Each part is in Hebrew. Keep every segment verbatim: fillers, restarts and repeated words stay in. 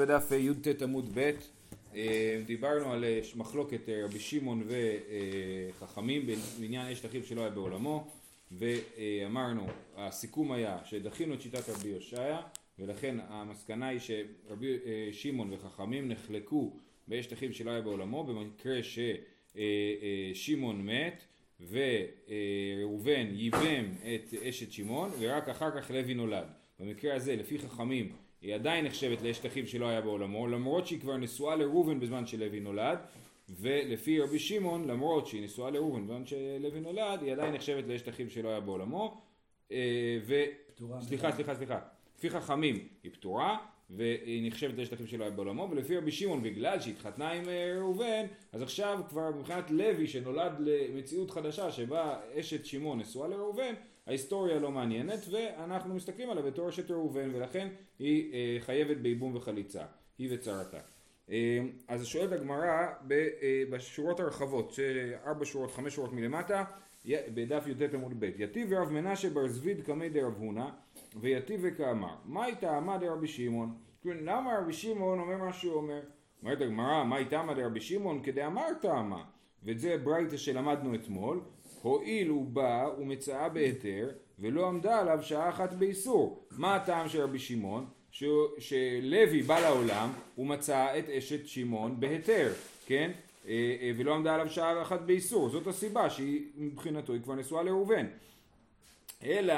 בדף י"ט עמוד ב', דיברנו על מחלוקת רבי שמעון וחכמים בעניין אשת אחיו שלא היה בעולמו, ואמרנו, הסיכום היה שדחינו את שיטת רבי יושעיה, ולכן המסקנה היא שרבי שמעון וחכמים נחלקו באשת אחיו שלא היה בעולמו, במקרה ששמעון מת וראובן ייבם את אשת שמעון, ורק אחר כך לוי נולד. במקרה הזה, לפי חכמים, היא עדיין נחשבת לאשת אחיו שלא היה בעולמו, למרות שהיא כבר נשואה לראובן בזמן שלוי נולד, ולפי רבי שמעון, למרות שהיא נשואה לראובן בזמן שלוי נולד, היא עדיין נחשבת לאשת אחיו שלא היה בעולמו, ו... סליחה, סליחה, סליחה. לפי חכמים היא פטורה, והיא נחשבת לאשת אחיו שלא היה בעולמו, ולפי רבי שמעון, בגלל שהיא התחתנה עם ראובן, אז עכשיו כבר מבחינת לוי שנולד למציאות חדשה שבה אשת שמעון נשואה לראובן, ההיסטוריה לא מעניינת, ואנחנו מסתכלים עליה בתור אשת ראובן, ולכן היא אה, חייבת בייבום וחליצה, היא וצרתה. אה, אז שואלת הגמרא ב, אה, בשורות הרחבות, ארבע שורות, חמש שורות מלמטה, בדף י"ט עמוד ב', יתיב רב מנחם בר זוויד קמי דרב הונא, ויתיב וכאמר, מהי טעמא דרבי שמעון? למה רבי שמעון אומר מה שהוא אומר? אומרת הגמרא, מהי טעמא דרבי שמעון? כדאמר טעמא, ואת זה ברייתא שלמדנו אתמול, הועיל הוא בא ומצאה בהיתר ולא עמדה עליו שעה אחת באיסור. מה הטעם של רבי שמעון? ש... שלוי בא לעולם ומצא את אשת שמעון בהיתר, כן? ולא עמדה עליו שעה אחת באיסור. זאת הסיבה שהיא מבחינתו היא כבר נשואה לראובן. אלא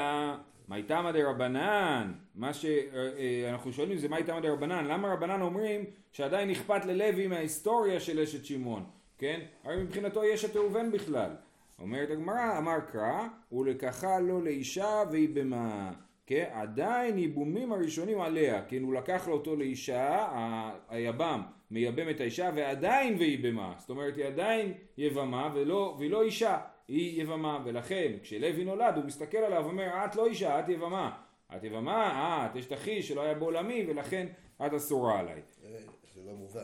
מה טעמא דרבנן? מה שאנחנו שואלים זה מה טעמא דרבנן? למה רבנן אומרים שעדיין אכפת ללוי מההיסטוריה של אשת שמעון, כן? הרי מבחינתו יש את ראובן בכלל. אומרת הגמרא, אמר קרא, ולקחה לו לאישה והיא במה, כן? עדיין ייבומים הראשונים עליה, כן? הוא לקח לו אותו לאישה, היבם מייבם את האישה, ועדיין והיא במה, זאת אומרת היא עדיין יבמה ולא, ולא אישה, היא יבמה, ולכן כשלוי נולד הוא מסתכל עליו ואומר, את לא אישה, את יבמה, את יבמה, את אשת אחי שלא היה בעולמי, ולכן את אסורה עליי. זה לא מובן.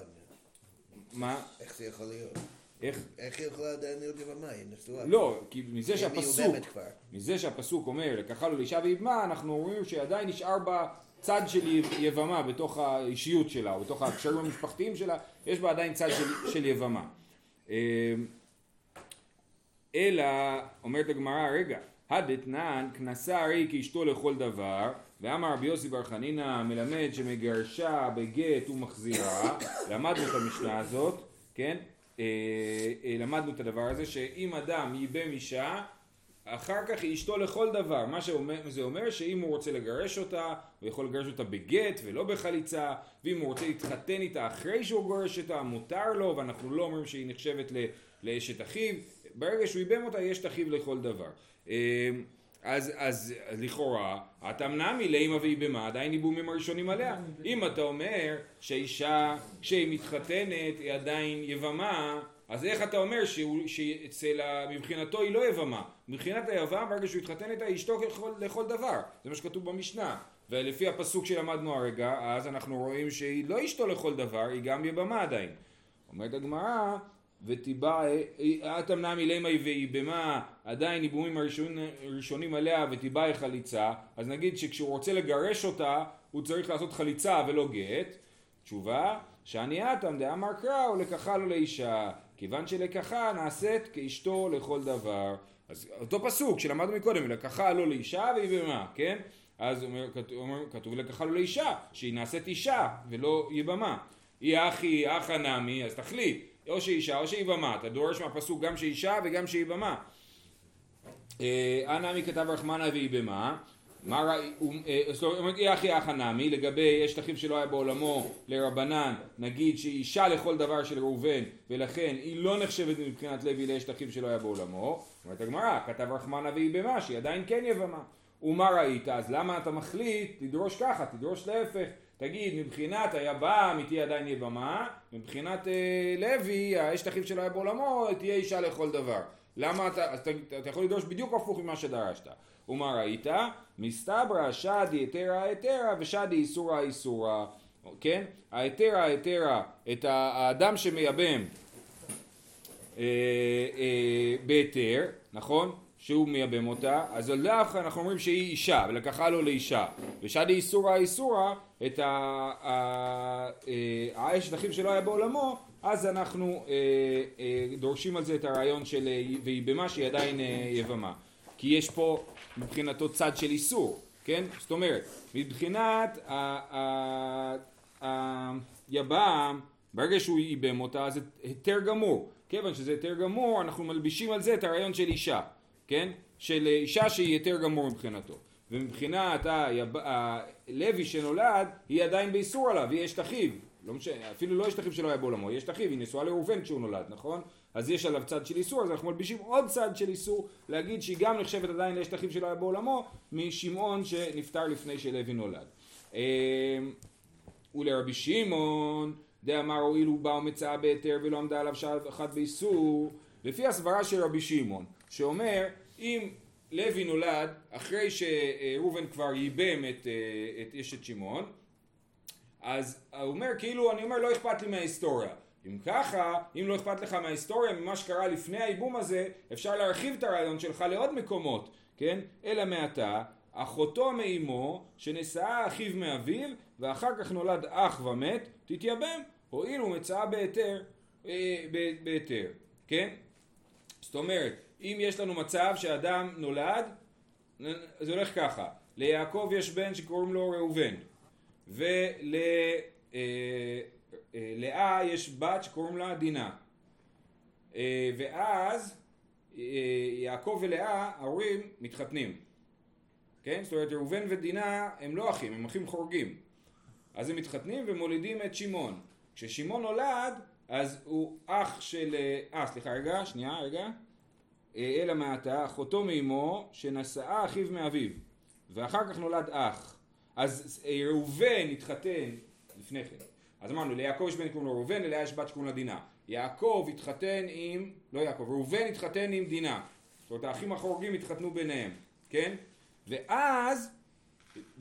מה? איך זה יכול להיות? איך? איך היא יכולה עדיין להיות יבמה? היא נשואה. לא, כי מזה שהפסוק, מזה שהפסוק אומר, לקחה לו לאישה ויבמה, אנחנו אומרים שעדיין נשאר בה צד של יבמה בתוך האישיות שלה, או בתוך ההקשרים המשפחתיים שלה, יש בה עדיין צד של, של יבמה. אלא, אומרת הגמרא, רגע, הדתנן כנסה הרי כאשתו לכל דבר, ואמר רבי יוסי בר חנינה מלמד שמגרשה בגט ומחזירה, למדנו את המשנה הזאת, כן? למדנו את הדבר הזה שאם אדם ייבם אישה אחר כך היא אשתו לכל דבר, מה שזה אומר שאם הוא רוצה לגרש אותה הוא יכול לגרש אותה בגט ולא בחליצה, ואם הוא רוצה להתחתן איתה אחרי שהוא גרש אותה מותר לו, ואנחנו לא אומרים שהיא נחשבת לאשת אחיו, ברגע שהוא ייבם אותה יש אחיו לכל דבר. אז, אז, אז לכאורה, אתה מנע מלאימא ואיבמה, עדיין ייבומים הראשונים עליה. אם אתה אומר שהאישה, כשהיא מתחתנת, היא עדיין יבמה, אז איך אתה אומר שהוא, שאצל מבחינתו היא לא יבמה? מבחינת היבמה, ברגע שהוא התחתן איתה, היא אשתו לכל, לכל דבר. זה מה שכתוב במשנה. ולפי הפסוק שלמדנו הרגע, אז אנחנו רואים שהיא לא אשתו לכל דבר, היא גם יבמה עדיין. אומרת הגמרא, ותיבא, את אמנע מלמה ואיבמה, עדיין ייבומים הראשונים עליה ותיבא היא חליצה, אז נגיד שכשהוא רוצה לגרש אותה, הוא צריך לעשות חליצה ולא גט. תשובה, שאני אתם דאמר קרא או לקחה לו לאישה, כיוון שלקחה נעשית כאשתו לכל דבר. אז אותו פסוק שלמדנו מקודם, לקחה לו לאישה ואיבמה, כן? אז אומר, כתוב לקחה לו לאישה, שהיא נעשית אישה ולא יבמה. היא אחי, אח הנמי, אז תחליט. או שאישה או שאיבמה, אתה דורש מהפסוק גם שאישה וגם שאיבמה. הנמי כתב רחמנה ואיבמה, זאת אומרת אי אחי אח הנמי, לגבי אשת אחיו שלא היה בעולמו לרבנן, נגיד שהיא אישה לכל דבר של ראובן, ולכן היא לא נחשבת מבחינת לוי לאשת אחיו שלא היה בעולמו, אומרת הגמרא, כתב רחמנה ואיבמה, שהיא עדיין כן יבמה. ומה ראית, אז למה אתה מחליט, תדרוש ככה, תדרוש להפך, תגיד, מבחינת היבם היא תהיה עדיין יבמה, מבחינת אה, לוי, האשת אחיו שלא היה בעולמו, תהיה אישה לכל דבר. למה אתה, אתה, אתה יכול לדרוש בדיוק הפוך ממה שדרשת. ומה ראית? מסתברא שד יתרה היתרה ושד איסורה איסורה. כן? היתרה היתרה, את האדם שמייבם אה, אה, ביתר, נכון? שהוא מייבם אותה, אז על דווקא אנחנו אומרים שהיא אישה, ולקחה לו לאישה. ושעד איסורה איסורה, את האש דחים שלא היה בעולמו, אז אנחנו דורשים על זה את הרעיון של וייבמה שהיא עדיין יבמה. כי יש פה מבחינתו צד של איסור, כן? זאת אומרת, מבחינת היבם, ברגע שהוא ייבם אותה, זה היתר גמור. כיוון שזה היתר גמור, אנחנו מלבישים על זה את הרעיון של אישה. כן? של אישה שהיא יותר גמור מבחינתו. ומבחינת הלוי שנולד, היא עדיין באיסור עליו, היא אשת אחיו. לא מש... אפילו לא אשת אחיו שלא היה בעולמו, היא אשת אחיו, היא נשואה לראובן כשהוא נולד, נכון? אז יש עליו צד של איסור, אז אנחנו מלבישים עוד צד של איסור, להגיד שהיא גם נחשבת עדיין לאשת אחיו שלא היה בעולמו, משמעון שנפטר לפני שלוי נולד. ולרבי שמעון, דאמר אילו בא ומצאה בהיתר ולא עמדה עליו שעה אחת באיסור, לפי הסברה של רבי שמעון, שאומר, אם לוי נולד, אחרי שרובן כבר ייבם את, את אשת שמעון, אז הוא אומר, כאילו, אני אומר, לא אכפת לי מההיסטוריה. אם ככה, אם לא אכפת לך מההיסטוריה, ממה שקרה לפני האיבום הזה, אפשר להרחיב את הרעיון שלך לעוד מקומות, כן? אלא מעתה, אחותו מאמו, שנשאה אחיו מאביו, ואחר כך נולד אח ומת, תתייבם, או אילו מצאה בהיתר, בהיתר, כן? זאת אומרת, אם יש לנו מצב שאדם נולד, זה הולך ככה. ליעקב יש בן שקוראים לו ראובן. ולאה יש בת שקוראים לה דינה. ואז יעקב ולאה, ההורים, מתחתנים. כן? זאת אומרת, ראובן ודינה הם לא אחים, הם אחים חורגים. אז הם מתחתנים ומולידים את שמעון. כששמעון נולד, אז הוא אח של... אה, סליחה, רגע, שנייה, רגע. אלא מעתה, אחותו מאמו שנשאה אחיו מאביו, ואחר כך נולד אח. אז ראובן התחתן לפני כן. אז אמרנו, ליעקב יש בן שקוראים לו ראובן, ללאה יש בת שקוראים לה דינה. יעקב התחתן עם, לא יעקב, ראובן התחתן עם דינה. זאת אומרת, האחים החורגים התחתנו ביניהם, כן? ואז,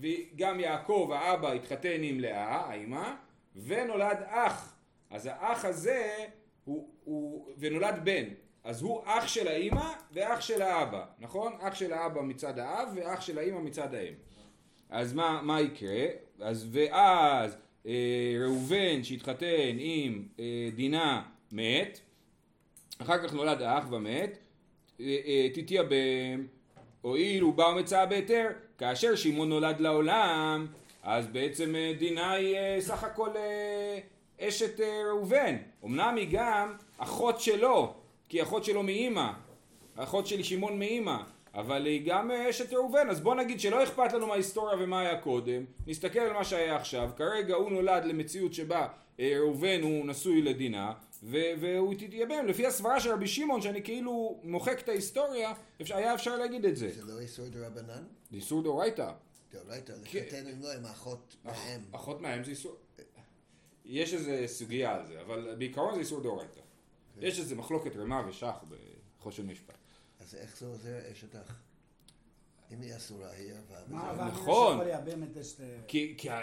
וגם יעקב, האבא, התחתן עם לאה, האמא, ונולד אח. אז האח הזה, הוא, הוא, ונולד בן. אז הוא אח של האמא ואח של האבא, נכון? אח של האבא מצד האב ואח של האמא מצד האם. אז מה, מה יקרה? אז ואז אה, ראובן שהתחתן עם אה, דינה מת, אחר כך נולד האח ומת, אה, אה, תתייבם, הואיל הוא בא ומצאה בהיתר, כאשר שמעון נולד לעולם, אז בעצם אה, דינה היא אה, סך הכל אה, אשת אה, ראובן. אמנם היא גם אחות שלו, כי אחות שלו מאמא, אחות של שמעון מאמא, אבל היא גם אשת ראובן, אז בוא נגיד שלא אכפת לנו מההיסטוריה ומה היה קודם, נסתכל על מה שהיה עכשיו, כרגע הוא נולד למציאות שבה ראובן הוא נשוי לדינה, ו- והוא תתייבם, לפי הסברה של רבי שמעון, שאני כאילו מוחק את ההיסטוריה, היה אפשר להגיד את זה. זה לא איסור דרבנן? זה איסור דאורייתא. דאורייתא, לחתן אם לא, עם האחות מהם. אחות מהם זה איסור... יש איזה סוגיה על זה, אבל בעיקרון זה איסור דאורייתא. יש איזה מחלוקת רמה ושח בחושן משפט. אז איך זה עוזר אשת אח? אם היא אסורה, היא עבר. נכון.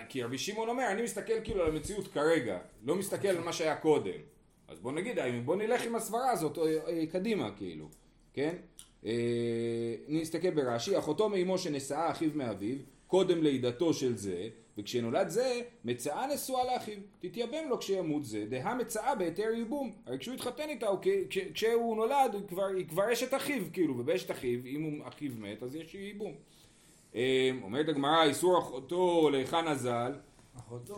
כי רבי שמעון אומר, אני מסתכל כאילו על המציאות כרגע, לא מסתכל על מה שהיה קודם. אז בוא נגיד, בוא נלך עם הסברה הזאת קדימה כאילו, כן? נסתכל ברש"י, אחותו מאמו שנשאה אחיו מאביו, קודם לידתו של זה, וכשנולד זה, מצאה נשואה לאחיו, תתייבם לו כשימות זה, דהה מצאה בהיתר ייבום, הרי כשהוא התחתן איתה, כש, כשהוא נולד, הוא כבר, היא כבר אשת אחיו, כאילו, ובאשת אחיו, אם אחיו מת, אז יש ייבום. אומרת הגמרא, איסור אחותו להיכן הזל, אחותו,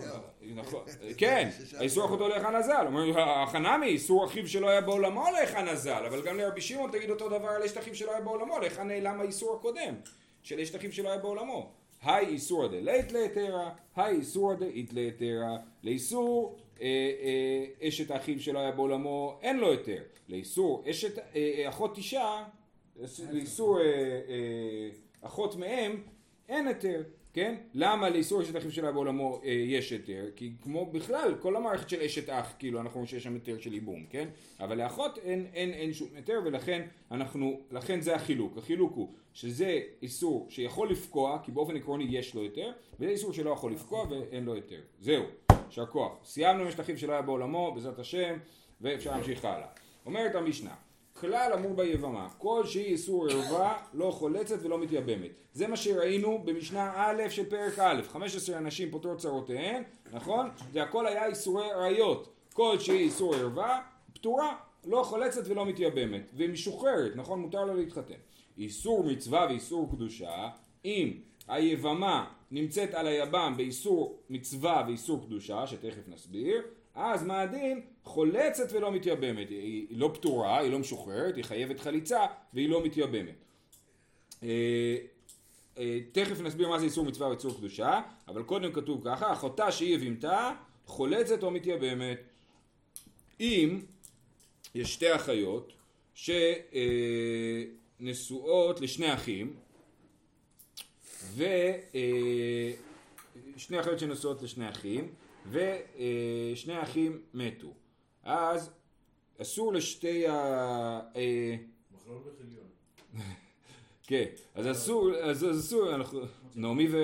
נכון, כן, איסור אחותו להיכן הזל, אומרים, החנמי, איסור אחיו שלא היה בעולמו להיכן הזל, אבל גם לרבי שמעון תגיד אותו דבר על אשת אחיו שלא היה בעולמו, להיכן נעלם האיסור הקודם, של אשת אחיו שלא היה בעולמו. היי איסור דה לית ליתרה, היי איסור דה אית ליתרה, לאיסור אשת אחיו שלא היה בעולמו, אין לו יותר, לאיסור אשת אחות אישה, לאיסור אחות מהם, אין יותר, כן? למה לאיסור אשת אחיו שלא היה בעולמו יש יותר? כי כמו בכלל, כל המערכת של אשת אח, כאילו אנחנו רואים שיש שם יותר של ייבום, כן? אבל לאחות אין שום יותר, ולכן אנחנו, לכן זה החילוק, החילוק הוא, שזה איסור שיכול לפקוע, כי באופן עקרוני יש לו יותר, וזה איסור שלא יכול לפקוע ואין לו יותר. זהו, שכוח. סיימנו עם אשת אחיו שלא היה בעולמו, בעזרת השם, ואפשר להמשיך הלאה. אומרת המשנה, כלל אמור ביבמה, כל שהיא איסור ערווה לא חולצת ולא מתייבמת. זה מה שראינו במשנה א' של פרק א', חמש עשרה אנשים פותרות צרותיהן, נכון? זה הכל היה איסורי עריות, כל שהיא איסור ערווה, פתורה, לא חולצת ולא מתייבמת, ומשוחררת, נכון? מותר לה להתחתן. איסור מצווה ואיסור קדושה, אם היבמה נמצאת על היבם באיסור מצווה ואיסור קדושה, שתכף נסביר, אז מה הדין? חולצת ולא מתייבמת, היא לא פטורה, היא לא משוחררת, היא חייבת חליצה והיא לא מתייבמת. תכף נסביר מה זה איסור מצווה ואיסור קדושה, אבל קודם כתוב ככה, אחותה שהיא הבמתה, חולצת או מתייבמת. אם יש שתי אחיות שנשואות לשני אחים, ושני אחיות שנשואות לשני אחים, ושני האחים מתו. אז אסור לשתי ה... מחלון וחיליון. כן, אז אסור, אז אסור, נעמי ו...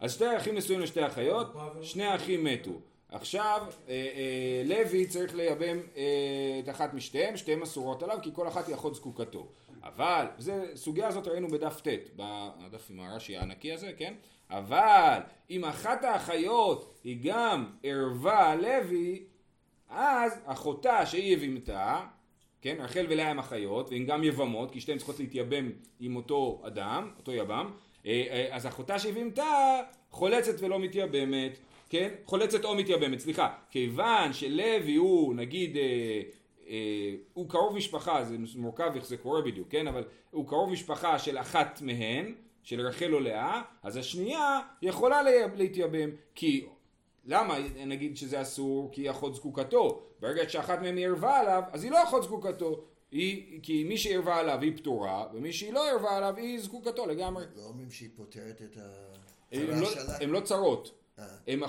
אז שתי האחים נשואים לשתי אחיות, שני האחים מתו. עכשיו לוי צריך לייבם את אחת משתיהם, שתיהם אסורות עליו, כי כל אחת היא אחות זקוקתו. אבל, סוגיה הזאת ראינו בדף ת', בדף עם הרש"י הענקי הזה, כן? אבל אם אחת האחיות היא גם ערווה לוי, אז אחותה שהיא יבמתה, כן, רחל ולאה הם אחיות, והן גם יבמות, כי שתיהן צריכות להתייבם עם אותו אדם, אותו יבם, אז אחותה שהיא יבמתה חולצת ולא מתייבמת, כן? חולצת או מתייבמת, סליחה, כיוון שלוי הוא נגיד... הוא קרוב משפחה, זה מורכב איך זה קורה בדיוק, כן? אבל הוא קרוב משפחה של אחת מהן, של רחל או לאה, אז השנייה יכולה להתייבם, כי למה נגיד שזה אסור? כי היא אחות זקוקתו, ברגע שאחת מהן ערבה עליו, אז היא לא אחות זקוקתו, היא, כי מי שערבה עליו היא פטורה, ומי שהיא לא ערבה עליו היא זקוקתו לגמרי. לא אומרים שהיא פותרת את הצרה שלה? הן לא צרות, הן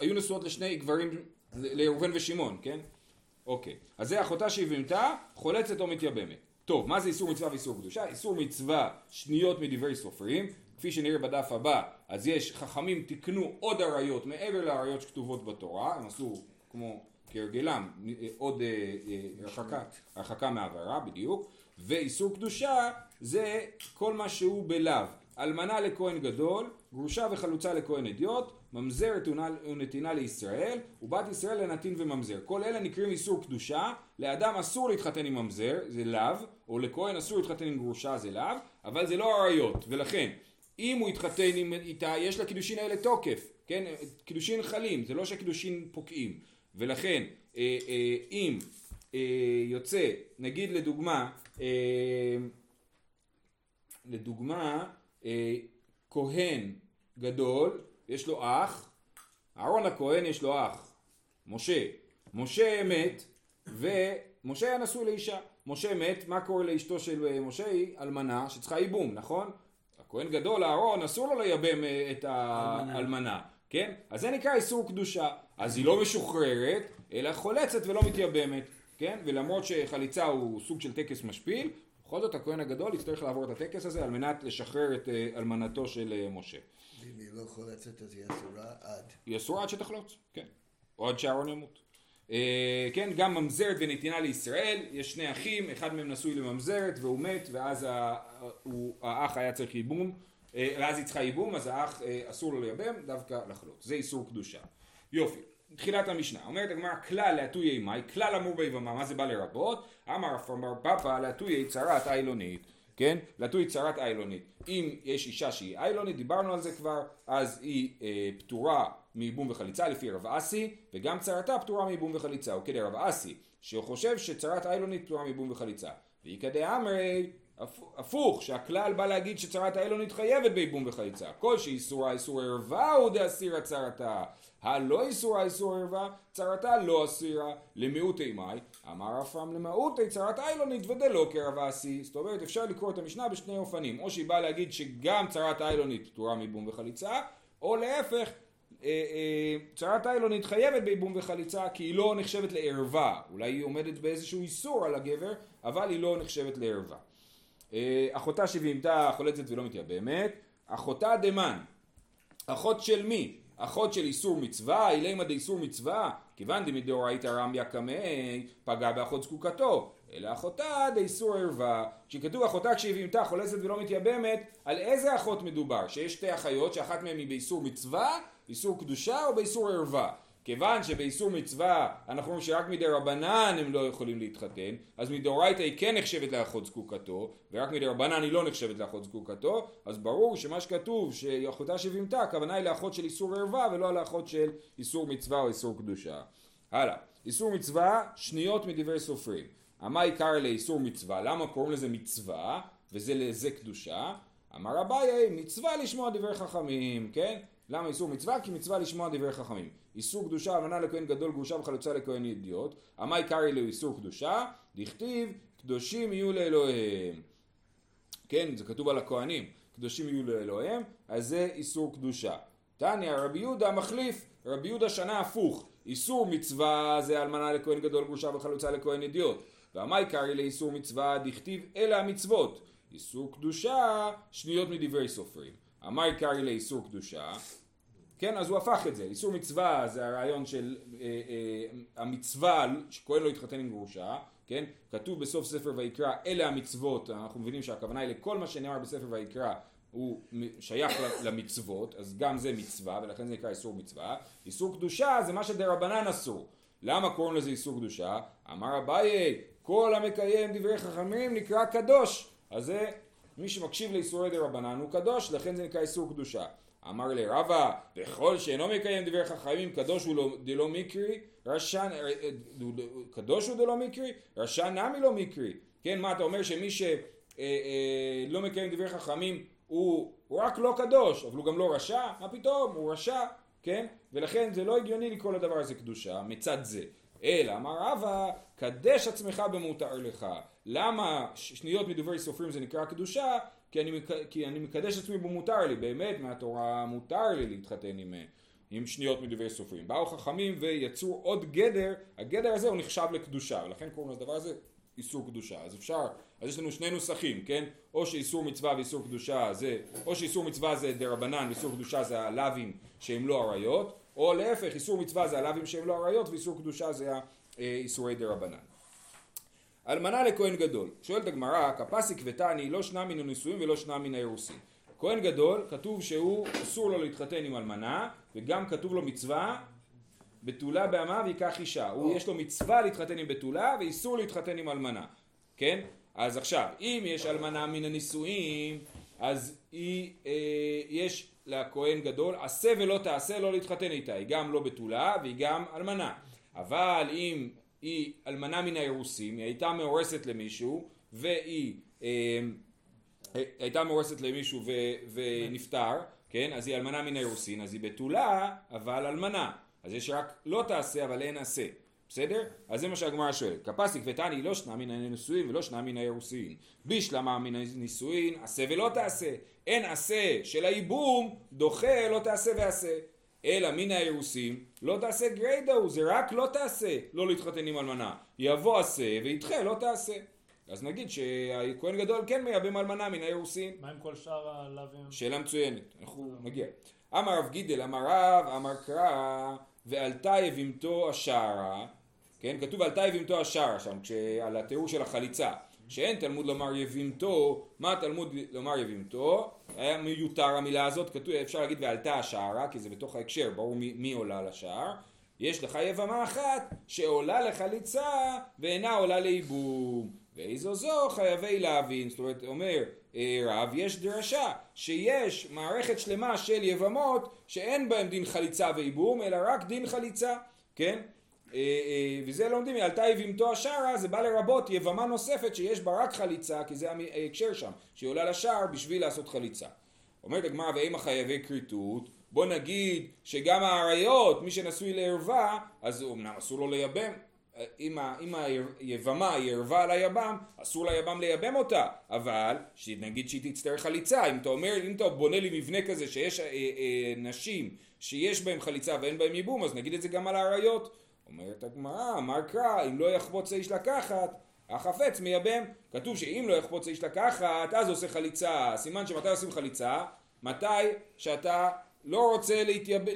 היו נשואות לשני גברים, לראובן ושמעון, כן? אוקיי, okay. אז זה אחותה שהבמתה, חולצת או מתייבמת. טוב, מה זה איסור מצווה ואיסור קדושה? איסור מצווה שניות מדברי סופרים, כפי שנראה בדף הבא, אז יש חכמים תקנו עוד עריות מעבר לעריות שכתובות בתורה, הם עשו כמו כרגלם עוד הרחקה, הרחקה מהעברה בדיוק, ואיסור קדושה זה כל מה שהוא בלב, אלמנה לכהן גדול, גרושה וחלוצה לכהן הדיוט, ממזר ונתינה לישראל, ובת ישראל לנתין וממזר. כל אלה נקראים איסור קדושה, לאדם אסור להתחתן עם ממזר, זה לאו, או לכהן אסור להתחתן עם גרושה, זה לאו, אבל זה לא עריות, ולכן, אם הוא יתחתן עם, איתה, יש לה קידושין האלה תוקף, כן? קידושין חלים, זה לא שקידושין פוקעים, ולכן, אה, אה, אם אה, יוצא, נגיד לדוגמה, אה, לדוגמה, אה, כהן גדול, יש לו אח, אהרון הכהן יש לו אח, משה. משה מת, ומשה היה נשוי לאישה. משה מת, מה קורה לאשתו של משה? היא אלמנה שצריכה ייבום, נכון? הכהן גדול, אהרון, אסור לו לייבם את האלמנה, כן? אז זה נקרא איסור קדושה. אז היא לא משוחררת, אלא חולצת ולא מתייבמת, כן? ולמרות שחליצה הוא סוג של טקס משפיל, בכל זאת הכהן הגדול יצטרך לעבור את הטקס הזה על מנת לשחרר את אלמנתו של משה. אם היא לא חולצת אז היא אסורה עד. היא אסורה עד שתחלוץ, כן. או עד שאהרון ימות. אה, כן, גם ממזרת ונתינה לישראל, יש שני אחים, אחד מהם נשוי לממזרת והוא מת, ואז ה, הוא, האח היה צריך ייבום, אה, ואז היא צריכה ייבום, אז האח אה, אסור לו לייבם, דווקא לחלוץ. זה איסור קדושה. יופי. תחילת המשנה, אומרת הגמרא כלל להטוי אימי, כלל אמור ביבמה, מה זה בא לרבות? אמר פמר פאפה להטוי צרת איילונית, כן? להטוי צרת איילונית. אם יש אישה שהיא איילונית, דיברנו על זה כבר, אז היא אה, פטורה מייבום וחליצה לפי רב אסי, וגם צרתה פטורה מייבום וחליצה, או כדי רב אסי, שחושב שצרת איילונית פטורה מייבום וחליצה. והיא כדי אמרי, הפוך, שהכלל בא להגיד שצרת האלונית חייבת בייבום וחליצה. כל שאיסורה איסור ערווה הוא דאסירה צרתה. הלא איסורה איסור ערווה, צרתה לא אסירה. למיעוט אימי, אמר רפם למיעוט אי צרת האלונית ודלא כרבה אסי. זאת אומרת, אפשר לקרוא את המשנה בשני אופנים. או שהיא באה להגיד שגם צרת האלונית פטורה מייבום וחליצה, או להפך, צרת האלונית חייבת בייבום וחליצה כי היא לא נחשבת לערווה. אולי היא עומדת באיזשהו איסור על הגבר, אבל היא לא נחשבת לערווה. אחותה שבהמתה חולצת ולא מתייבמת, אחותה דמן, אחות של מי? אחות של איסור מצווה, אילי מדי איסור מצווה, כיוון דמדאורייתא רמיה קמי, פגע באחות זקוקתו, אלא אחותה דאיסור ערווה, שכתוב אחותה כשהיא בימתה חולסת ולא מתייבמת, על איזה אחות מדובר? שיש שתי אחיות, שאחת מהן היא באיסור מצווה, איסור קדושה או באיסור ערווה? כיוון שבאיסור מצווה אנחנו אומרים שרק מדי רבנן הם לא יכולים להתחתן, אז מדאורייתא היא כן נחשבת לאחות זקוקתו, ורק מדי רבנן היא לא נחשבת לאחות זקוקתו, אז ברור שמה שכתוב שאחותה שבימתה, הכוונה היא לאחות של איסור ערווה ולא לאחות של איסור מצווה או איסור קדושה. הלאה, איסור מצווה, שניות מדברי סופרים. מה העיקר לאיסור מצווה? למה קוראים לזה מצווה וזה לזה קדושה? אמר אביי, מצווה לשמוע דברי חכמים, כן? למה איסור מצווה? כי מצווה לשמוע דברי חכמים. איסור קדושה, הבנה לכהן גדול גרושה וחלוצה לכהן ידיעות. אמאי קרי לו איסור קדושה, דכתיב, קדושים יהיו לאלוהיהם. כן, זה כתוב על הכהנים, קדושים יהיו לאלוהיהם, אז זה איסור קדושה. תניא, רבי יהודה מחליף, רבי יהודה שנה הפוך. איסור מצווה זה אלמנה לכהן גדול גרושה וחלוצה לכהן ידיעות. ואמאי קרי לאיסור מצווה, דכתיב, אלה המצוות. איסור קדושה, שניות מדברי סופרים. מה העיקר לאיסור קדושה? כן, אז הוא הפך את זה. איסור מצווה זה הרעיון של אה, אה, המצווה שכהן לא התחתן עם גרושה, כן? כתוב בסוף ספר ויקרא, אלה המצוות, אנחנו מבינים שהכוונה היא לכל מה שנאמר בספר ויקרא, הוא שייך למצוות, אז גם זה מצווה, ולכן זה נקרא איסור מצווה. איסור קדושה זה מה שדרבנן אסור. למה קוראים לזה איסור קדושה? אמר אביי, כל המקיים דברי חכמים נקרא קדוש. אז זה מי שמקשיב לאיסורי דרבנן הוא קדוש, לכן זה נקרא איסור קדושה. אמר לרבא, בכל שאינו מקיים דברי חכמים, קדוש הוא דלא מקרי, רשע, קדוש הוא דלא מקרי, רשע נמי לא מקרי. כן, מה אתה אומר שמי שלא אה, אה, מקיים דברי חכמים הוא, הוא רק לא קדוש, אבל הוא גם לא רשע? מה פתאום? הוא רשע, כן? ולכן זה לא הגיוני לקרוא לדבר הזה קדושה, מצד זה. אלא אמר רבא, קדש עצמך במותר לך. למה שניות מדברי סופרים זה נקרא קדושה? כי אני, כי אני מקדש עצמי במותר לי, באמת מהתורה מותר לי להתחתן עם, עם שניות מדברי סופרים. באו חכמים ויצרו עוד גדר, הגדר הזה הוא נחשב לקדושה, ולכן קוראים לדבר הזה איסור קדושה. אז אפשר, אז יש לנו שני נוסחים, כן? או שאיסור מצווה ואיסור קדושה זה, או שאיסור מצווה זה דרבנן ואיסור קדושה זה הלאווים שהם לא עריות, או להפך, איסור מצווה זה הלאווים שהם לא עריות ואיסור קדושה זה האיסורי דרבנן. אלמנה לכהן גדול, שואלת הגמרא, כפסיק ותני לא שנה מן הנישואים ולא שנה מן האירוסין. כהן גדול, כתוב שהוא אסור לו להתחתן עם אלמנה, וגם כתוב לו מצווה, בתולה באמה ויקח אישה. הוא יש לו מצווה להתחתן עם בתולה, ואיסור להתחתן עם אלמנה. כן? אז עכשיו, אם יש אלמנה מן הנישואים, אז היא, אה, יש לכהן גדול, עשה ולא תעשה לא להתחתן איתה. היא גם לא בתולה, והיא גם אלמנה. אבל אם היא אלמנה מן האירוסים, היא הייתה מאורסת למישהו, והיא אה, הייתה מאורסת למישהו ו, ונפטר, כן? אז היא אלמנה מן האירוסין, אז היא בתולה, אבל אלמנה. אז יש רק לא תעשה, אבל אין עשה. בסדר? אז זה מה שהגמרא שואלת. כפסיק ותני לא שנה מן הנישואין ולא שנה מן האירוסין. בישלמה מן הנישואין, עשה ולא תעשה. אין עשה של האיבום, דוחה לא תעשה ועשה. אלא מן האירוסים, לא תעשה גריידאו, זה רק לא תעשה, לא להתחתן עם אלמנה. יבוא עשה וידחה, לא תעשה. אז נגיד שהכהן גדול כן מייבם אלמנה מן האירוסים. מה עם כל שאר הלווים? שאלה מצוינת, אנחנו נגיע. אמר רב גידל, אמר רב, אמר קרא, ועלתה יבימתו השערה. כן, כתוב עלתה יבימתו השערה שם, על התיאור של החליצה. שאין תלמוד לומר יבימתו, מה התלמוד לומר יבימתו? היה מיותר המילה הזאת, כתוב, אפשר להגיד ועלתה השערה, כי זה בתוך ההקשר, ברור מי, מי עולה לשער. יש לך יבמה אחת שעולה לחליצה ואינה עולה לאיבום. ואיזו זו חייבי להבין, זאת אומרת, אומר רב, יש דרשה שיש מערכת שלמה של יבמות שאין בהם דין חליצה ואיבום, אלא רק דין חליצה, כן? וזה לומדים, עלתה יבימתו השערה, זה בא לרבות יבמה נוספת שיש בה רק חליצה, כי זה ההקשר שם, שהיא עולה לשער בשביל לעשות חליצה. אומרת הגמרא, ואם חייבי כריתות, בוא נגיד שגם העריות, מי שנשוי לערווה, אז אמנם אסור לו לייבם, אם, אם היבמה היא ערווה על היבם, אסור ליבם לייבם אותה, אבל נגיד שהיא תצטרך חליצה. אם אתה אומר, אם אתה בונה לי מבנה כזה שיש אה, אה, נשים שיש בהם חליצה ואין בהם ייבום, אז נגיד את זה גם על העריות. אומרת הגמרא, אמר קרא, אם לא יחפוץ איש לקחת, החפץ מייבם. כתוב שאם לא יחפוץ איש לקחת, אז עושה חליצה. סימן שמתי עושים חליצה? מתי שאתה לא רוצה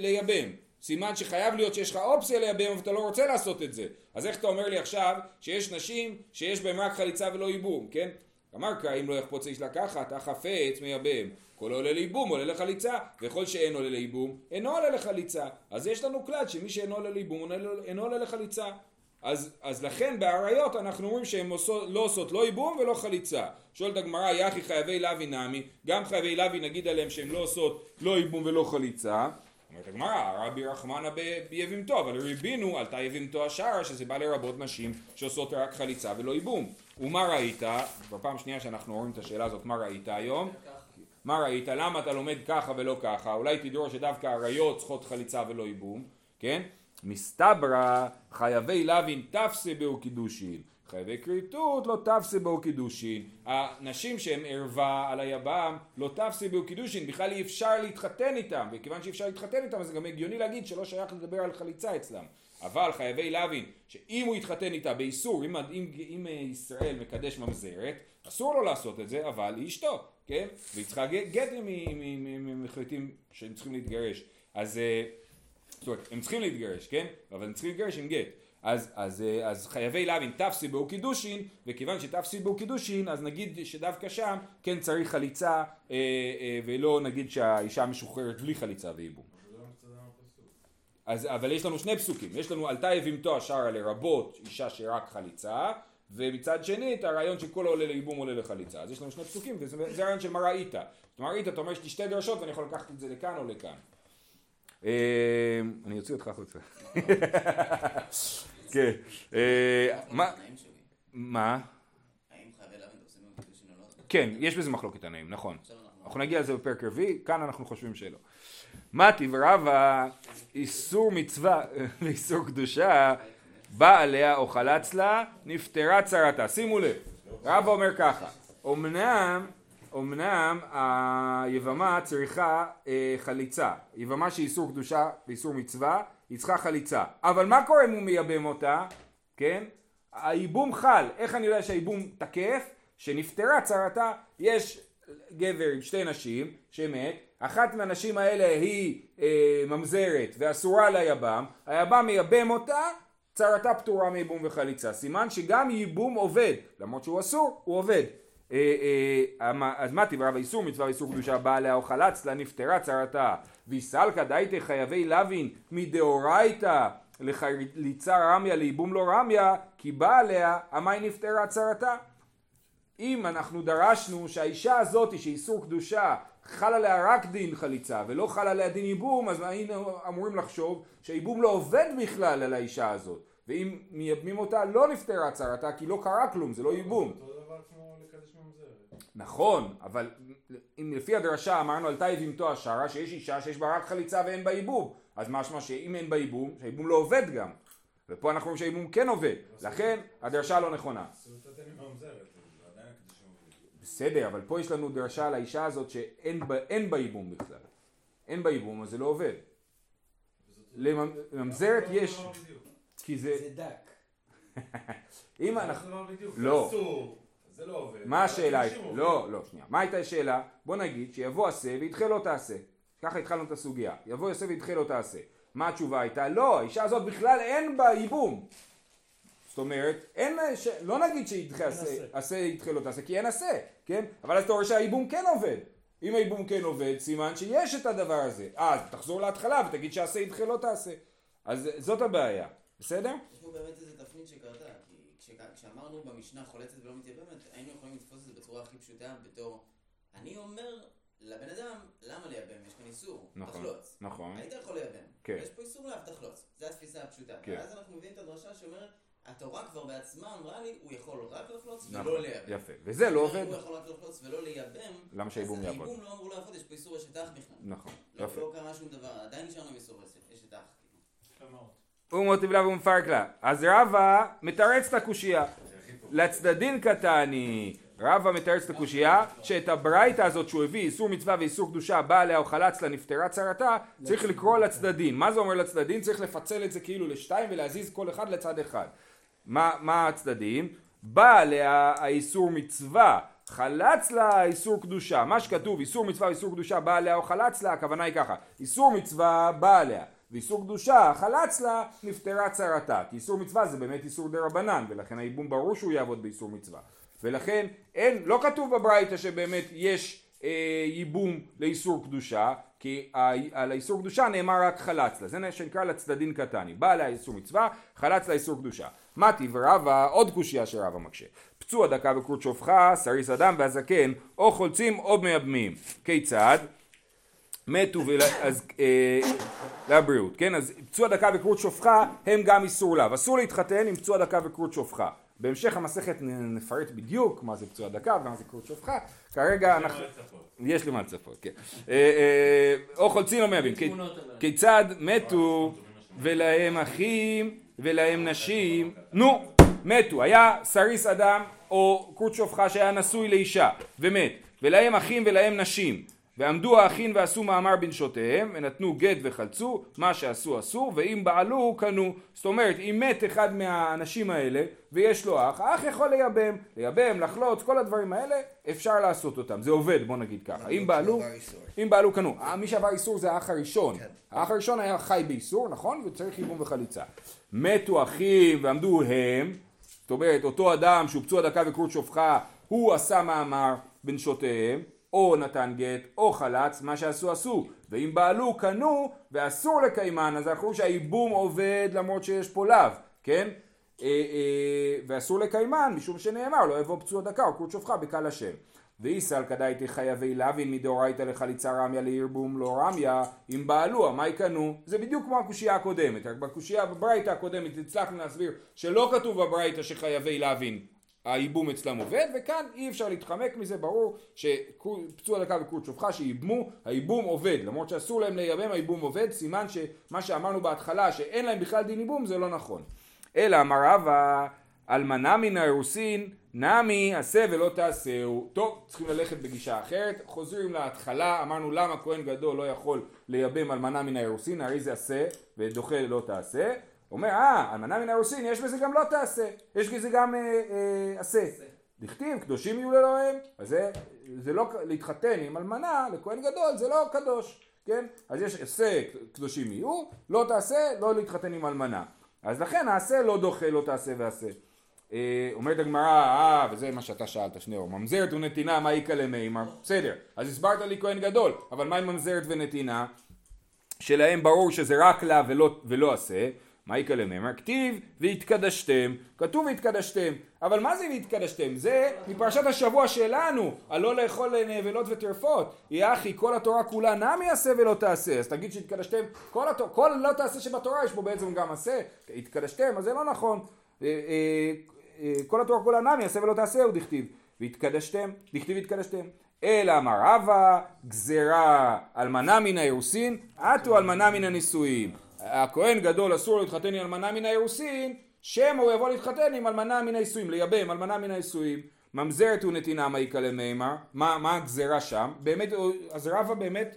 לייבם, סימן שחייב להיות שיש לך אופציה לייבם, אבל אתה לא רוצה לעשות את זה. אז איך אתה אומר לי עכשיו שיש נשים שיש בהם רק חליצה ולא ייבום, כן? אמר כה, אם לא יחפוץ איש לקחת, החפץ מייבם. כל עולה לייבום עולה לחליצה, וכל שאין עולה לייבום אינו עולה לחליצה. אז יש לנו כלל שמי שאינו עולה לייבום אינו עולה לחליצה. אז, אז לכן בעריות אנחנו אומרים שהם עושות, לא עושות לא ייבום ולא חליצה. שואלת הגמרא, יחי חייבי לוי נמי, גם חייבי לוי נגיד עליהם שהם לא עושות לא ייבום ולא חליצה. אומרת הגמרא, רבי רחמנה ביבימתו, אבל ריבינו עלתה יבימתו השערה, שזה בא לרבות נשים שעושות רק חליצה ולא ייבום. ומה ראית? בפעם שנייה שאנחנו רואים את השאלה הזאת, מה ראית היום? מה ראית? למה אתה לומד ככה ולא ככה? אולי תדרוש שדווקא עריות צריכות חליצה ולא ייבום, כן? מסתברא חייבי לוין תפסה בו קידושין, חייבי כריתות לא תפסה בו קידושין. הנשים שהן ערווה על היבם לא תפסה בו קידושין, בכלל אי אפשר להתחתן איתם, וכיוון שאי אפשר להתחתן איתם אז גם הגיוני להגיד שלא שייך לדבר על חליצה אצלם. אבל חייבי לוין שאם הוא יתחתן איתה באיסור, אם, אם, אם ישראל מקדש ממזרת אסור לו לעשות את זה, אבל היא אשתו, כן? והיא צריכה גטים מחליטים שהם צריכים להתגרש, אז זאת אומרת, הם צריכים להתגרש, כן? אבל הם צריכים להתגרש עם גט. אז, אז, אז חייבי לוין תפסי בו קידושין, וכיוון שתפסי בו קידושין, אז נגיד שדווקא שם כן צריך חליצה, אה, אה, ולא נגיד שהאישה משוחררת בלי חליצה ואיבום. אז, אבל יש לנו שני פסוקים. יש לנו עלתה יבימתו השערה לרבות אישה שרק חליצה, ומצד שני את הרעיון שכל עולה לאיבום עולה לחליצה. אז יש לנו שני פסוקים, וזה הרעיון של מה ראית. מה ראית, אתה אומר שתי שתי דרשות ואני יכול לקחת את זה לכאן או לכאן. אני יוציא אותך חוצה. כן. מה? האם חייבי לוין עושים את הקידושין או לא? כן, יש בזה מחלוקת הנעים, נכון. אנחנו נגיע לזה בפרק רביעי, כאן אנחנו חושבים שלא. מתי ורבא, איסור מצווה ואיסור קדושה, באה עליה או חלץ לה, נפטרה צרתה. שימו לב, רבא אומר ככה, אמנם אמנם היבמה צריכה אה, חליצה, יבמה שאיסור קדושה ואיסור מצווה היא צריכה חליצה, אבל מה קורה אם הוא מייבם אותה, כן? האיבום חל. איך אני יודע שהאיבום תקף? שנפטרה צרתה. יש גבר עם שתי נשים שמת, אחת מהנשים האלה היא אה, ממזרת ואסורה ליבם, היבם מייבם אותה, צרתה פטורה מייבום וחליצה. סימן שגם ייבום עובד, למרות שהוא אסור הוא עובד. אז מה תברא ואיסור מצווה ואיסור קדושה באה עליה או חלץ לה נפטרה צרתה, ויסלקא דייתא חייבי לוין מדאורייתא לחליצה רמיה לייבום לא רמיה, כי באה עליה המאי נפטרה צרתה. אם אנחנו דרשנו שהאישה הזאת שאיסור קדושה חל עליה רק דין חליצה ולא חל עליה דין ייבום, אז היינו אמורים לחשוב שהייבום לא עובד בכלל על האישה הזאת, ואם מייבמים אותה לא נפטרה צרתה כי לא קרה כלום, זה לא ייבום. נכון, אבל אם לפי הדרשה אמרנו עלתה יבימתו השערה, שיש אישה שיש בה רק חליצה ואין בה ייבום, אז משמע שאם אין בה ייבום, שהייבום לא עובד גם. ופה אנחנו אומרים שהייבום כן עובד, לכן הדרשה לא נכונה. בסדר, אבל פה יש לנו דרשה על האישה הזאת שאין בה ייבום בכלל. אין בה ייבום, אז זה לא עובד. לממזרת יש... זה דק. אם אנחנו... לא. זה לא עובד. מה השאלה? לא, לא, שנייה. מה הייתה השאלה? בוא נגיד שיבוא עשה וידחה לא תעשה. ככה התחלנו את הסוגיה. יבוא עשה וידחה לא תעשה. מה התשובה הייתה? לא, האישה הזאת בכלל אין בה ייבום. זאת אומרת, אין, לא נגיד שידחה עשה, עשה ידחה לא תעשה, כי אין עשה, כן? אבל אז אתה רואה שהייבום כן עובד. אם הייבום כן עובד, סימן שיש את הדבר הזה. אז תחזור להתחלה ותגיד שעשה ידחה לא תעשה. אז זאת הבעיה. בסדר? יש פה באמת איזה תפנית שקרתה. כשאמרנו במשנה חולצת ולא מתייבמת, היינו יכולים לתפוס את זה בצורה הכי פשוטה בתור, אני אומר לבן אדם, למה לייבם? יש כאן איסור, תחלוץ. נכון. היית יכול לייבם. יש פה איסור להב תחלוץ. זו התפיסה הפשוטה. ואז אנחנו מבינים את הדרשה שאומרת, התורה כבר בעצמה אמרה לי, הוא יכול רק לחלוץ ולא לייבם. יפה. וזה לא עובד. הוא יכול רק לחלוץ ולא לייבם. למה שהייבום יעבוד? אז הייבום לא אמור לעבוד, יש פה איסור אשתך בכלל. נכון. לא קרה שום דבר, עדיין נשארנו איסור אשתך. ומוטיב לה ומפרק לה. אז רבא מתרץ את הקושייה. לצדדין קטני. רבא מתרץ את הקושייה שאת הברייתא הזאת שהוא הביא, איסור מצווה ואיסור קדושה, באה עליה או חלץ לה נפטרה צרתה, צריך לקרוא לצדדין. מה זה אומר לצדדין? צריך לפצל את זה כאילו לשתיים ולהזיז כל אחד לצד אחד. מה, מה הצדדים? באה עליה האיסור מצווה חלץ לה איסור קדושה. מה שכתוב, איסור מצווה ואיסור קדושה בא עליה או חלץ לה, הכוונה היא ככה, איסור מצווה בא עליה ואיסור קדושה חלץ לה, נפטרה צרתה. כי איסור מצווה זה באמת איסור דרבנן, ולכן הייבום ברור שהוא יעבוד באיסור מצווה. ולכן אין, לא כתוב בברייתא שבאמת יש אה, ייבום לאיסור קדושה, כי על האיסור קדושה נאמר רק חלץ לה. זה שנקרא לצדדין קטני. בא עליה איסור מצווה, חלץ לה איסור קדושה. מתי ורבא, עוד קושיה שרבא מקשה. פצוע דקה בקרות שופחה, סריס אדם והזקן, או חולצים או מייבמים. כיצד? מתו ול... אז... אה... לבריאות, כן? אז פצוע דקה וקרות שופחה הם גם איסור לב. אסור להתחתן עם פצוע דקה וקרות שופחה. בהמשך המסכת נפרט בדיוק מה זה פצוע דקה ומה זה קרות שופחה. כרגע אנחנו... יש למה לצפות, כן. או חולצים או מייבמים. כיצד מתו ולהם אחים ולהם נשים. נו, מתו. היה סריס אדם או קרות שופחה שהיה נשוי לאישה ומת. ולהם אחים ולהם נשים. ועמדו האחים ועשו מאמר בנשותיהם, ונתנו גד וחלצו, מה שעשו אסור, ואם בעלו קנו. זאת אומרת, אם מת אחד מהאנשים האלה, ויש לו אח, האח יכול לייבם, לייבם, לחלוץ, כל הדברים האלה, אפשר לעשות אותם. זה עובד, בוא נגיד ככה. אם בעלו, אם בעלו קנו. מי שעבר איסור זה האח הראשון. האח הראשון היה חי באיסור, נכון? וצריך ייבום וחליצה. מתו אחים ועמדו הם, זאת אומרת, אותו אדם שהוא פצוע דקה וקרות שופחה, הוא עשה מאמר בנשותיהם, או נתן גט, או חלץ, מה שעשו עשו. ואם בעלו קנו, ואסור לקיימן, אז אנחנו שהייבום עובד למרות שיש פה לב, כן? אה, אה, ואסור לקיימן, משום שנאמר, לא יבוא פצוע דקה, או קרות שופחה בקל השם. ואיסל כדאיתי חייבי לבין מדאורייתא לחליצה רמיה לירבום לא רמיה, אם בעלו, המאי קנו, זה בדיוק כמו הקושייה הקודמת, רק בקושייה בברייתא הקודמת, הצלחנו להסביר שלא כתוב בברייתא שחייבי לבין. הייבום אצלם עובד, וכאן אי אפשר להתחמק מזה, ברור שפצוע דקה וקרות שופחה שייבמו, הייבום עובד, למרות שאסור להם לייבם, הייבום עובד, סימן שמה שאמרנו בהתחלה, שאין להם בכלל דין ייבום, זה לא נכון. אלא אמר רבא, אלמנה מן האירוסין, נמי, עשה ולא תעשהו. טוב, צריכים ללכת בגישה אחרת, חוזרים להתחלה, אמרנו למה כהן גדול לא יכול לייבם אלמנה מן האירוסין, הרי זה עשה ודוחה לא תעשה. אומר, אה, אלמנה מן האירוסין, יש בזה גם לא תעשה, יש בזה גם אה, אה, עשה. לכתיב, קדושים יהיו לאלוהים, אז זה, זה לא להתחתן עם אלמנה, לכהן גדול, זה לא קדוש, כן? אז יש עשה, קדושים יהיו, לא תעשה, לא להתחתן עם אלמנה. אז לכן, העשה לא דוחה, לא תעשה ועשה. אה, אומרת הגמרא, אה, וזה מה שאתה שאלת, שניאור, ממזרת ונתינה, מה יקלה מימר? בסדר, אז הסברת לי כהן גדול, אבל מה עם ממזרת ונתינה? שלהם ברור שזה רק לה ולא, ולא עשה. מה יקלה מימר? כתיב והתקדשתם, כתוב והתקדשתם, אבל מה זה והתקדשתם? זה מפרשת השבוע שלנו, הלא לאכול נבלות וטרפות. יחי, כל התורה כולה נמי יעשה ולא תעשה, אז תגיד שהתקדשתם, כל, התור... כל לא תעשה שבתורה יש בו בעצם גם עשה, התקדשתם, אז זה לא נכון, כל התורה כולה נמי יעשה ולא תעשה, הוא דכתיב והתקדשתם, דכתיב והתקדשתם. אלא אמר רבא, גזרה אלמנה מן האירוסין, עטו אלמנה מן הנישואין. הכהן גדול אסור להתחתן עם אלמנה מן האירוסין, שמא הוא יבוא להתחתן עם אלמנה מן הנישואין, לייבם אלמנה מן הנישואין. ממזרת ונתינה מה יקלה מימר, מה, מה הגזרה שם? באמת, אז רבא באמת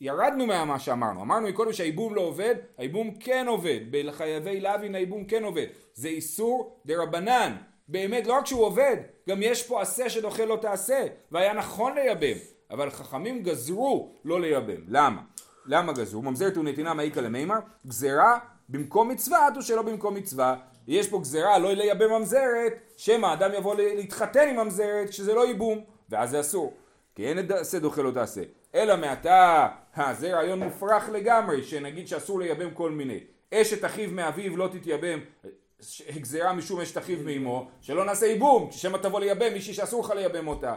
ירדנו מה שאמרנו, אמרנו קודם שהייבום לא עובד, הייבום כן עובד, בחייבי לוין הייבום כן עובד, זה איסור דרבנן, באמת לא רק שהוא עובד, גם יש פה עשה שדוחה לא תעשה, והיה נכון לייבם, אבל חכמים גזרו לא לייבם, למה? למה גזרו? ממזרת ונתינה מה יקלה מימר, גזרה במקום מצווה, או שלא במקום מצווה, יש פה גזרה לא לייבם ממזרת, שמא האדם יבוא להתחתן עם ממזרת, שזה לא ייבום, ואז זה אסור, כי אין עשה דוחה לא תעשה. אלא מעתה, זה רעיון מופרך לגמרי, שנגיד שאסור לייבם כל מיני. אשת אחיו מאביו לא תתייבם, גזירה משום אשת אחיו מאמו, שלא נעשה ייבום, ששמה תבוא לייבם, מישהי שאסור לך לייבם אותה.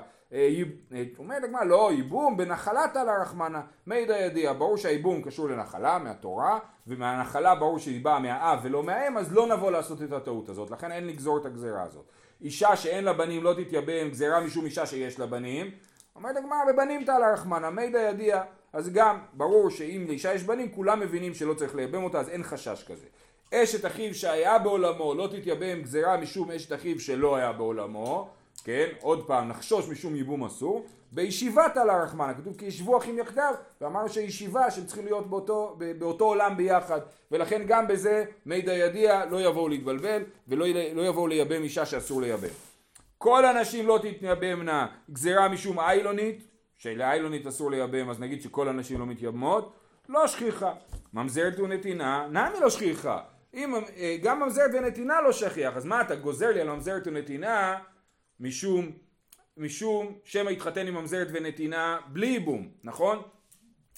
אומרת לגמרי, לא, ייבום בנחלתה לרחמנה, מידע ידיע, ברור שהייבום קשור לנחלה, מהתורה, ומהנחלה ברור שהיא באה מהאב ולא מהאם, אז לא נבוא לעשות את הטעות הזאת, לכן אין לגזור את הגזירה הזאת. אישה שאין לה בנים לא תתייבם, גזירה משום אישה שיש לה בנים. אומרת הגמרא, בבנים תעל הרחמנה, מידע ידיע, אז גם ברור שאם לאישה יש בנים, כולם מבינים שלא צריך לייבם אותה, אז אין חשש כזה. אשת אחיו שהיה בעולמו לא תתייבם, גזירה משום אשת אחיו שלא היה בעולמו, כן, עוד פעם, נחשוש משום ייבום אסור. בישיבה תעל הרחמנה, כתוב כי ישבו אחים יחדיו, ואמרנו שישיבה שהם צריכים להיות באותו, באותו עולם ביחד, ולכן גם בזה מידע ידיע לא יבואו להתבלבל, ולא לא יבואו לייבם אישה שאסור לייבם. כל הנשים לא תתייבמנה, גזירה משום איילונית, שלאיילונית אסור לייבם, אז נגיד שכל הנשים לא מתייבמות, לא שכיחה. ממזרת ונתינה, נעמי לא שכיחה. אם גם ממזרת ונתינה לא שכיח, אז מה אתה גוזר לי על ממזרת ונתינה משום, משום שמא התחתן עם ממזרת ונתינה בלי ייבום, נכון?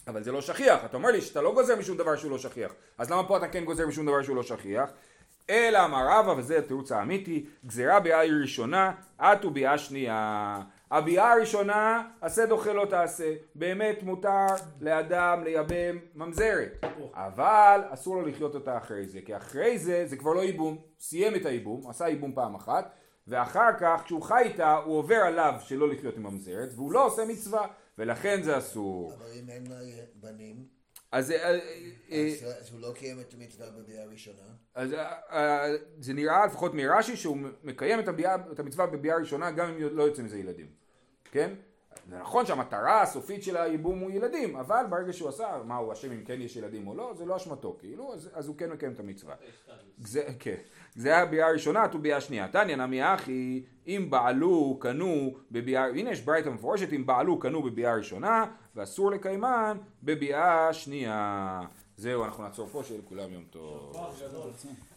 אבל זה לא שכיח, אתה אומר לי שאתה לא גוזר משום דבר שהוא לא שכיח, אז למה פה אתה כן גוזר משום דבר שהוא לא שכיח? אלא אמר רבא, וזה התירוץ האמיתי, גזירה ביאה היא ראשונה, את וביאה שנייה. הביאה הראשונה, עשה דוחה לא תעשה. באמת מותר לאדם לייבם ממזרת, אבל אסור לו לחיות אותה אחרי זה, כי אחרי זה זה כבר לא ייבום, סיים את הייבום, עשה ייבום פעם אחת, ואחר כך כשהוא חי איתה הוא עובר עליו שלא לחיות עם ממזרת, והוא לא עושה מצווה, ולכן זה אסור. אבל אם אין בנים? אז הוא לא קיים את המצווה בביאה ראשונה. אז זה נראה לפחות מרש"י שהוא מקיים את המצווה בביאה ראשונה גם אם לא יוצא מזה ילדים. כן? זה נכון שהמטרה הסופית של הייבום הוא ילדים, אבל ברגע שהוא עשה, מה הוא אשם אם כן יש ילדים או לא, זה לא אשמתו כאילו, אז הוא כן מקיים את המצווה. זה הביאה הראשונה, את וביאה שנייה. תניא נמי אחי, אם בעלו קנו בביאה, הנה יש ברייתא מפורשת, אם בעלו קנו בביאה ראשונה, ואסור לקיימן בביאה שנייה. זהו, אנחנו נעצור פה, שיהיה לכולם יום טוב.